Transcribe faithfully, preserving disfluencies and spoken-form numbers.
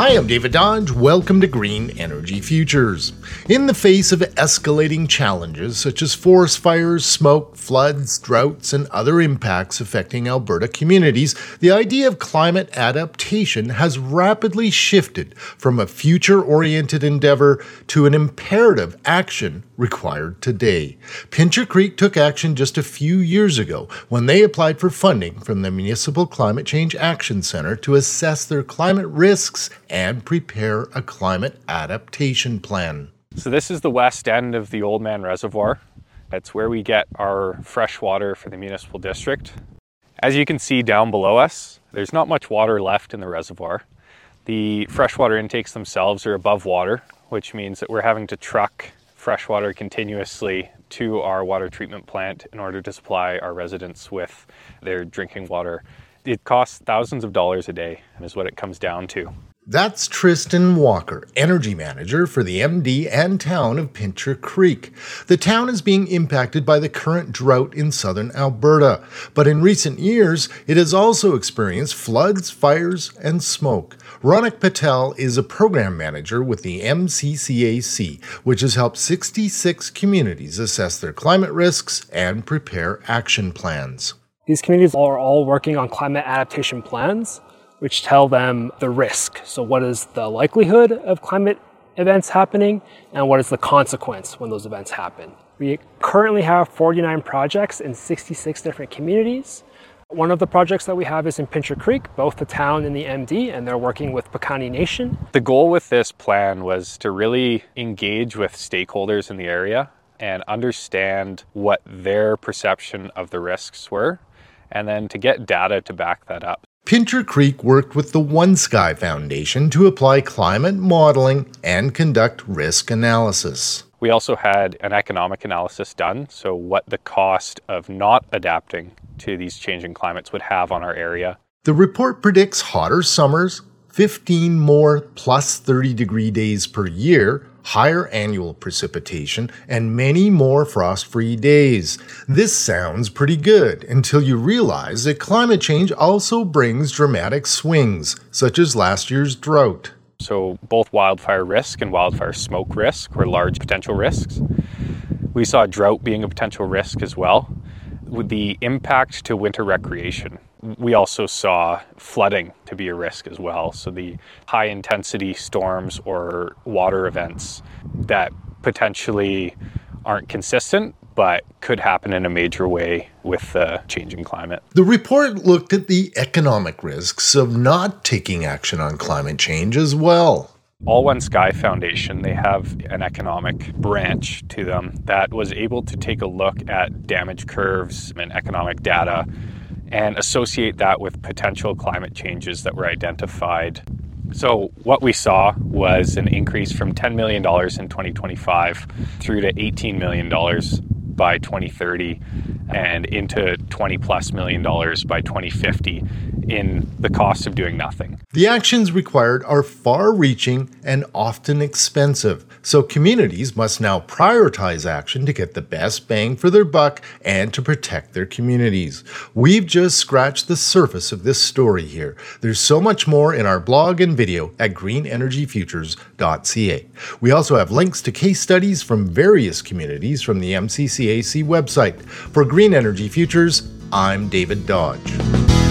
Hi, I'm David Dodge. Welcome to Green Energy Futures. In the face of escalating challenges such as forest fires, smoke, floods, droughts, and other impacts affecting Alberta communities, the idea of climate adaptation has rapidly shifted from a future-oriented endeavor to an imperative action required today. Pincher Creek took action just a few years ago when they applied for funding from the Municipal Climate Change Action Centre to assess their climate risks and prepare a climate adaptation plan. So this is the west end of the Old Man Reservoir. That's where we get our fresh water for the municipal district. As you can see down below us, there's not much water left in the reservoir. The freshwater intakes themselves are above water, which means that we're having to truck freshwater continuously to our water treatment plant in order to supply our residents with their drinking water. It costs thousands of dollars a day, is what it comes down to. That's Tristan Walker, energy manager for the M D and town of Pincher Creek. The town is being impacted by the current drought in southern Alberta, but in recent years, it has also experienced floods, fires, and smoke. Ronak Patel is a program manager with the M C C A C, which has helped sixty-six communities assess their climate risks and prepare action plans. These communities are all working on climate adaptation plans, which tell them the risk. So what is the likelihood of climate events happening and what is the consequence when those events happen? We currently have forty-nine projects in sixty-six different communities. One of the projects that we have is in Pincher Creek, both the town and the M D, and they're working with Pekani Nation. The goal with this plan was to really engage with stakeholders in the area and understand what their perception of the risks were, and then to get data to back that up. Pincher Creek worked with the One Sky Foundation to apply climate modeling and conduct risk analysis. We also had an economic analysis done, so what the cost of not adapting to these changing climates would have on our area. The report predicts hotter summers, fifteen more plus thirty degree days per year, higher annual precipitation, and many more frost-free days. This sounds pretty good until you realize that climate change also brings dramatic swings, such as last year's drought. So both wildfire risk and wildfire smoke risk were large potential risks. We saw drought being a potential risk as well. With the impact to winter recreation, we also saw flooding to be a risk as well. So the high intensity storms or water events that potentially aren't consistent, but could happen in a major way with the changing climate. The report looked at the economic risks of not taking action on climate change as well. All One Sky Foundation, they have an economic branch to them that was able to take a look at damage curves and economic data and associate that with potential climate changes that were identified. So what we saw was an increase from ten million dollars in twenty twenty-five through to eighteen million dollars by twenty thirty and into twenty plus million dollars by twenty fifty in the cost of doing nothing. The actions required are far-reaching and often expensive, so communities must now prioritize action to get the best bang for their buck and to protect their communities. We've just scratched the surface of this story here. There's so much more in our blog and video at green energy futures dot c a. We also have links to case studies from various communities from the M C C A C website. For Green Energy Futures, I'm David Dodge.